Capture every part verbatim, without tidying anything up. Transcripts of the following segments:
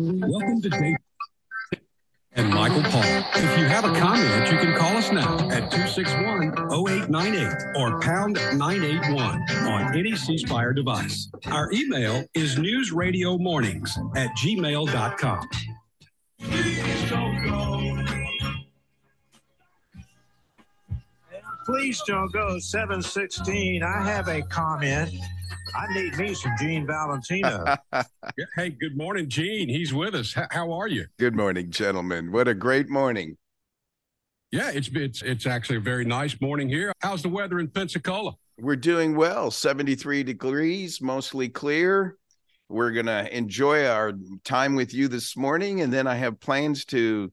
Welcome to Dave and Michael Paul. If you have a comment, you can call us now at two six one, oh eight nine eight or pound nine eight one on any ceasefire device. Our email is newsradiomornings at gmail dot com. Please don't go. Please don't go. seven sixteen, I have a comment. I need me some Gene Valentino. Hey, good morning, Gene. He's with us. H- how are you? Good morning, gentlemen. What a great morning. Yeah, it's, it's it's actually a very nice morning here. How's the weather in Pensacola? We're doing well. seventy-three degrees, mostly clear. We're going to enjoy our time with you this morning, and then I have plans to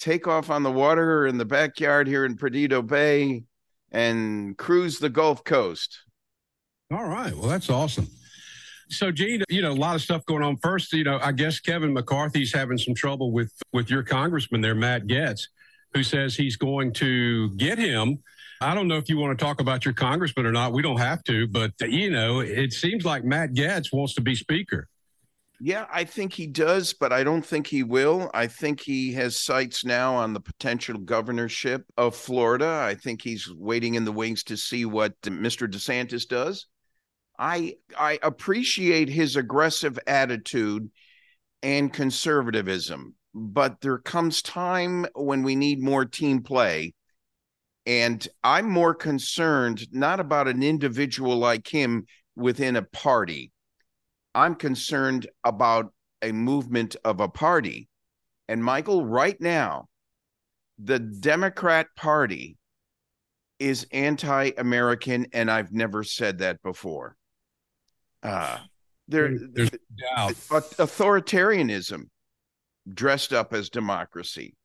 take off on the water in the backyard here in Perdido Bay and cruise the Gulf Coast. All right. Well, that's awesome. So, Gene, you know, a lot of stuff going on. First, you know, I guess Kevin McCarthy's having some trouble with, with your congressman there, Matt Gaetz, who says he's going to get him. I don't know if you want to talk about your congressman or not. We don't have to. But, you know, it seems like Matt Gaetz wants to be speaker. Yeah, I think he does, but I don't think he will. I think he has sights now on the potential governorship of Florida. I think he's waiting in the wings to see what Mister DeSantis does. I I appreciate his aggressive attitude and conservatism, but there comes time when we need more team play. And I'm more concerned not about an individual like him within a party. I'm concerned about a movement of a party. And Michael, right now, the Democrat Party is anti-American, and I've never said that before. Uh, there, There's doubt. Authoritarianism dressed up as democracy.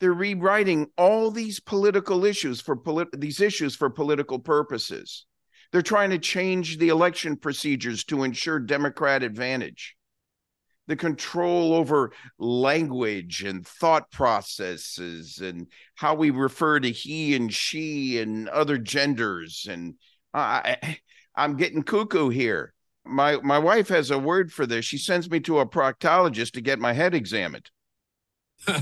They're rewriting all these political issues for polit- these issues for political purposes. They're trying to change the election procedures to ensure Democrat advantage. The control over language and thought processes and how we refer to he and she and other genders. And I, I'm getting cuckoo here. My, my wife has a word for this. She sends me to a proctologist to get my head examined. Well,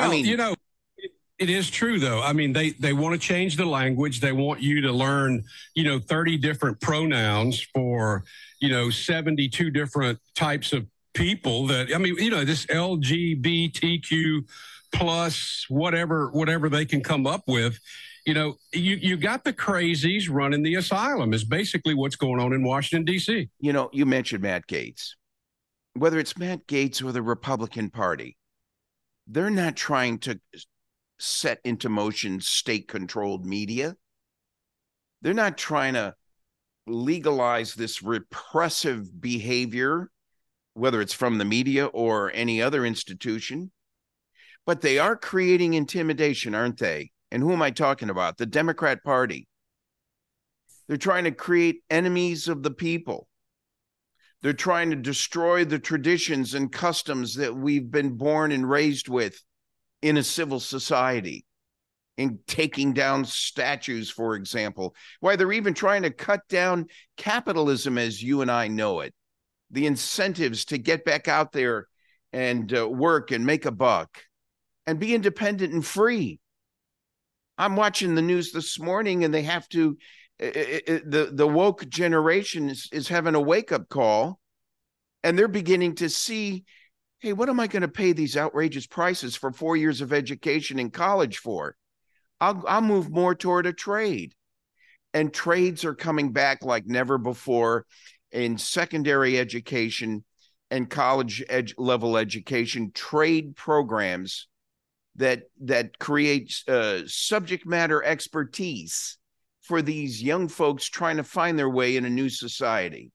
I mean, you know, it, it is true, though. I mean, they, they want to change the language. They want you to learn, you know, thirty different pronouns for, you know, seventy-two different types of people that, I mean, you know, this L G B T Q plus whatever, whatever they can come up with. You know, you, you got the crazies running the asylum is basically what's going on in Washington, D C. You know, you mentioned Matt Gaetz. Whether it's Matt Gaetz or the Republican Party, they're not trying to set into motion state-controlled media. They're not trying to legalize this repressive behavior, whether it's from the media or any other institution. But they are creating intimidation, aren't they? And who am I talking about? The Democrat Party. They're trying to create enemies of the people. They're trying to destroy the traditions and customs that we've been born and raised with in a civil society, in taking down statues, for example. Why, they're even trying to cut down capitalism as you and I know it, the incentives to get back out there and uh, work and make a buck and be independent and free. I'm watching the news this morning, and they have to It, it, the, the woke generation is, is having a wake-up call, and they're beginning to see, hey, what am I going to pay these outrageous prices for four years of education in college for? I'll, I'll move more toward a trade. And trades are coming back like never before in secondary education and college ed- level education, trade programs that, that create uh, subject matter expertise for these young folks trying to find their way in a new society.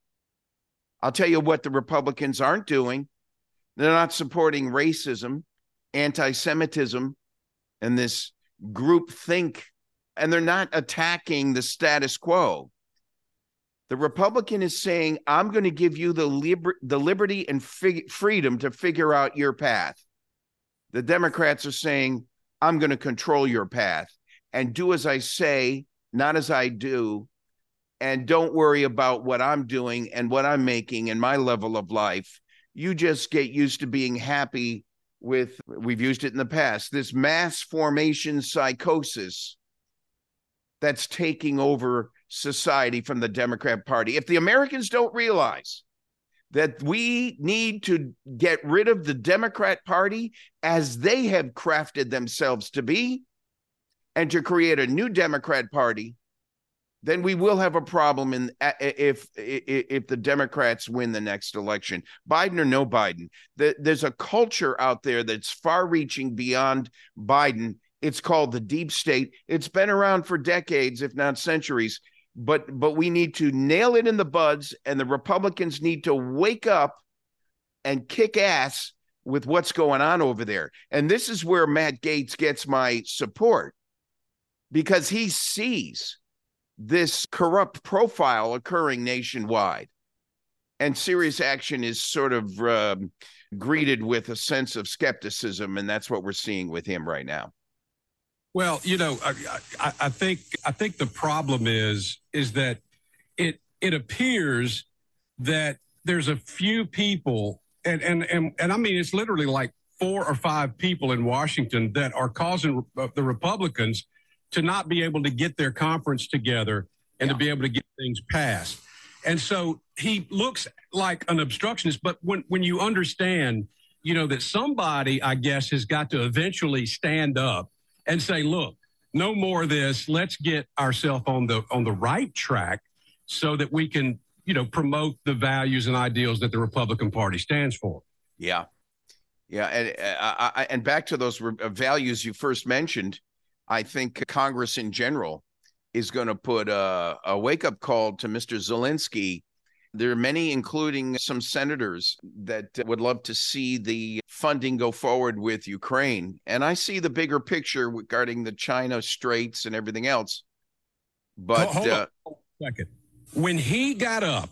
I'll tell you what the Republicans aren't doing. They're not supporting racism, anti-Semitism, and this groupthink, and they're not attacking the status quo. The Republican is saying, I'm going to give you the, liber- the liberty and fig- freedom to figure out your path. The Democrats are saying, I'm going to control your path and do as I say, not as I do, and don't worry about what I'm doing and what I'm making and my level of life. You just get used to being happy with, we've used it in the past, this mass formation psychosis that's taking over society from the Democrat Party. If the Americans don't realize that we need to get rid of the Democrat Party as they have crafted themselves to be and to create a new Democrat Party, then we will have a problem in if if the Democrats win the next election. Biden or no Biden, there's a culture out there that's far-reaching beyond Biden. It's called the deep state. It's been around for decades, if not centuries. But but we need to nail it in the buds, and the Republicans need to wake up and kick ass with what's going on over there. And this is where Matt Gaetz gets my support, because he sees this corrupt profile occurring nationwide, and serious action is sort of uh, greeted with a sense of skepticism, and that's what we're seeing with him right now. Well, you know, I, I, I think I think the problem is is that it it appears that there's a few people, and and and, and I mean it's literally like four or five people in Washington that are causing the Republicans to not be able to get their conference together and yeah. to be able to get things passed. And so he looks like an obstructionist, but when, when you understand, you know, that somebody, I guess, has got to eventually stand up and say, look, no more of this. Let's get ourselves on the on the right track so that we can, you know, promote the values and ideals that the Republican Party stands for. Yeah. Yeah. And, uh, and back to those re- values you first mentioned, I think Congress in general is going to put a, a wake-up call to Mister Zelensky. There are many, including some senators, that would love to see the funding go forward with Ukraine. And I see the bigger picture regarding the China Straits and everything else. But hold, hold uh, on a second. When he got up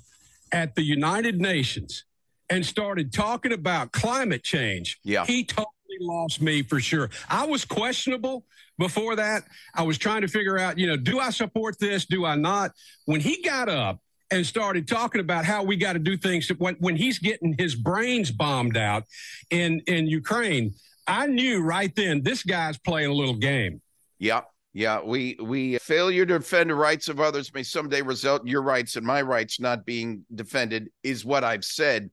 at the United Nations and started talking about climate change, yeah. he told lost me for sure. I was questionable before that. I was trying to figure out, you know, do I support this? Do I not? When he got up and started talking about how we got to do things, when, when he's getting his brains bombed out in, in Ukraine, I knew right then this guy's playing a little game. Yeah. Yeah. We, we failure to defend the rights of others may someday result in your rights and my rights not being defended is what I've said.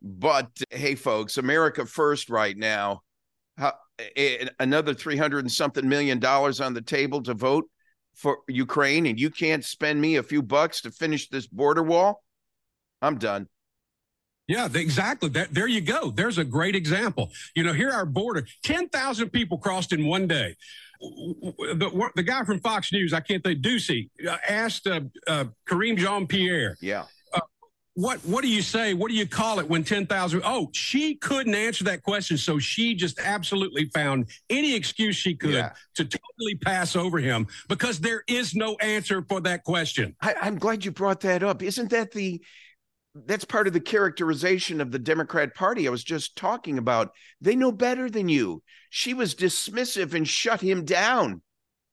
But hey, folks, America first right now. How, another three hundred and something million dollars on the table to vote for Ukraine, and you can't spend me a few bucks to finish this border wall? I'm done. Yeah, exactly. That, there you go. There's a great example. You know, here our border, ten thousand people crossed in one day. The, the guy from Fox News, I can't think, Ducey, asked uh, uh, Karine Jean-Pierre. Yeah. What what do you say? What do you call it when ten thousand? Oh, she couldn't answer that question, so she just absolutely found any excuse she could yeah. to totally pass over him because there is no answer for that question. I, I'm glad you brought that up. Isn't that the that's part of the characterization of the Democrat Party I was just talking about? They know better than you. She was dismissive and shut him down.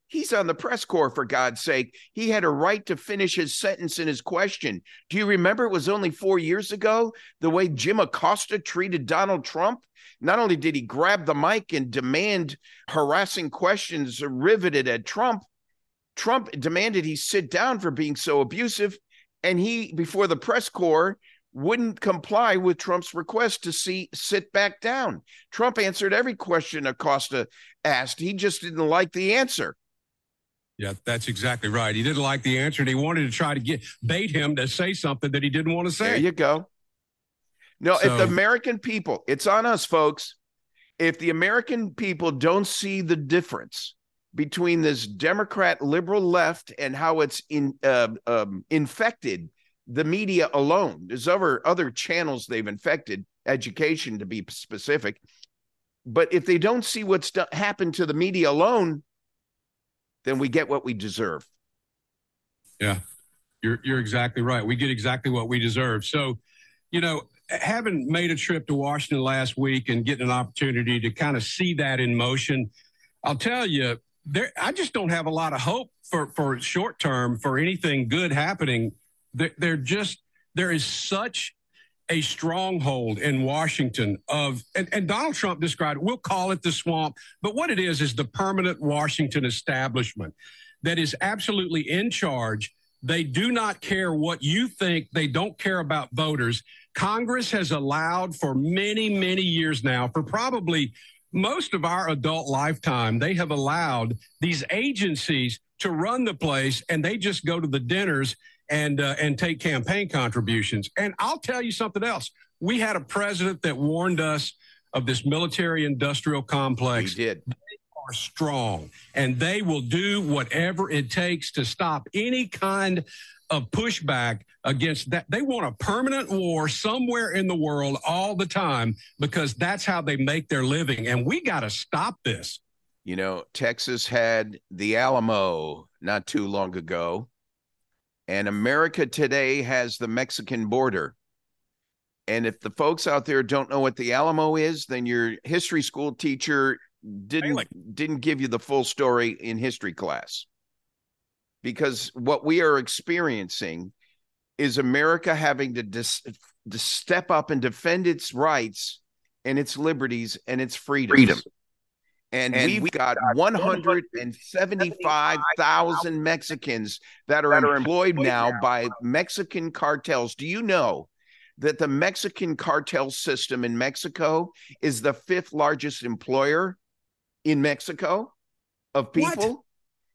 He's on the press corps, for God's sake. He had a right to finish his sentence in his question. Do you remember it was only four years ago, the way Jim Acosta treated Donald Trump? Not only did he grab the mic and demand harassing questions riveted at Trump, Trump demanded he sit down for being so abusive, and he, before the press corps, wouldn't comply with Trump's request to see sit back down. Trump answered every question Acosta asked. He just didn't like the answer. Yeah, that's exactly right. He didn't like the answer, and he wanted to try to get bait him to say something that he didn't want to say. There you go. No, so, if the American people, it's on us, folks. If the American people don't see the difference between this Democrat liberal left and how it's in, uh, um, infected the media alone, there's other, other channels they've infected, education to be specific. But if they don't see what's do- happened to the media alone, then we get what we deserve. Yeah, you're you're exactly right. We get exactly what we deserve. So, you know, having made a trip to Washington last week and getting an opportunity to kind of see that in motion, I'll tell you, there I just don't have a lot of hope for, for short term for anything good happening. There, there just there is such a stronghold in Washington of, and, and Donald Trump described it, we'll call it the swamp, but what it is is the permanent Washington establishment that is absolutely in charge. They do not care what you think. They don't care about voters. Congress has allowed for many, many years now, for probably most of our adult lifetime, they have allowed these agencies to run the place, and they just go to the dinners and uh, and take campaign contributions. And I'll tell you something else. We had a president that warned us of this military-industrial complex. He did. Are strong, and they will do whatever it takes to stop any kind of pushback against that. They want a permanent war somewhere in the world all the time because that's how they make their living, and we got to stop this. You know, Texas had the Alamo not too long ago, and America today has the Mexican border. And if the folks out there don't know what the Alamo is, then your history school teacher didn't didn't give you the full story in history class, because what we are experiencing is America having to, dis, to step up and defend its rights and its liberties and its freedoms. Freedom. And, and we've, we've got, got one hundred seventy-five thousand Mexicans that are, that are employed, employed now, now by Mexican cartels. Do you know that the Mexican cartel system in Mexico is the fifth largest employer in Mexico of people? What?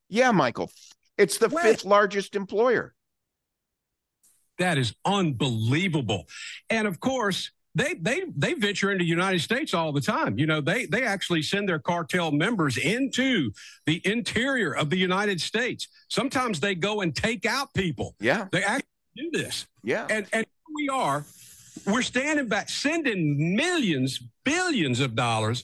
Yeah, Michael. It's the what? fifth largest employer. That is unbelievable. And of course, they they they venture into the United States all the time. You know, they they actually send their cartel members into the interior of the United States. Sometimes they go and take out people. Yeah. They actually do this. Yeah. And and here we are, we're standing back, sending millions, billions of dollars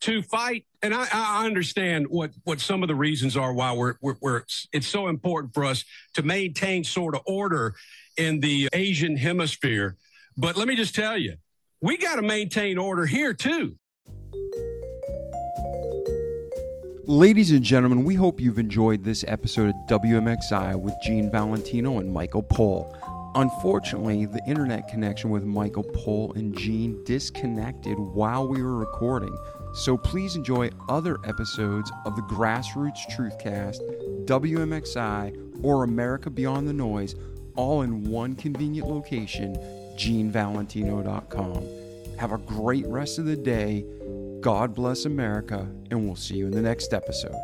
to fight. And I, I understand what, what some of the reasons are why we're, we're, we're it's so important for us to maintain sort of order in the Asian hemisphere. But let me just tell you, we got to maintain order here too. Ladies and gentlemen, we hope you've enjoyed this episode of W M X I with Gene Valentino and Michael Pohl. Unfortunately, the internet connection with Michael Pohl and Gene disconnected while we were recording. So please enjoy other episodes of the Grassroots Truthcast, W M X I, or America Beyond the Noise, all in one convenient location, Gene Valentino dot com. Have a great rest of the day. God bless America, and we'll see you in the next episode.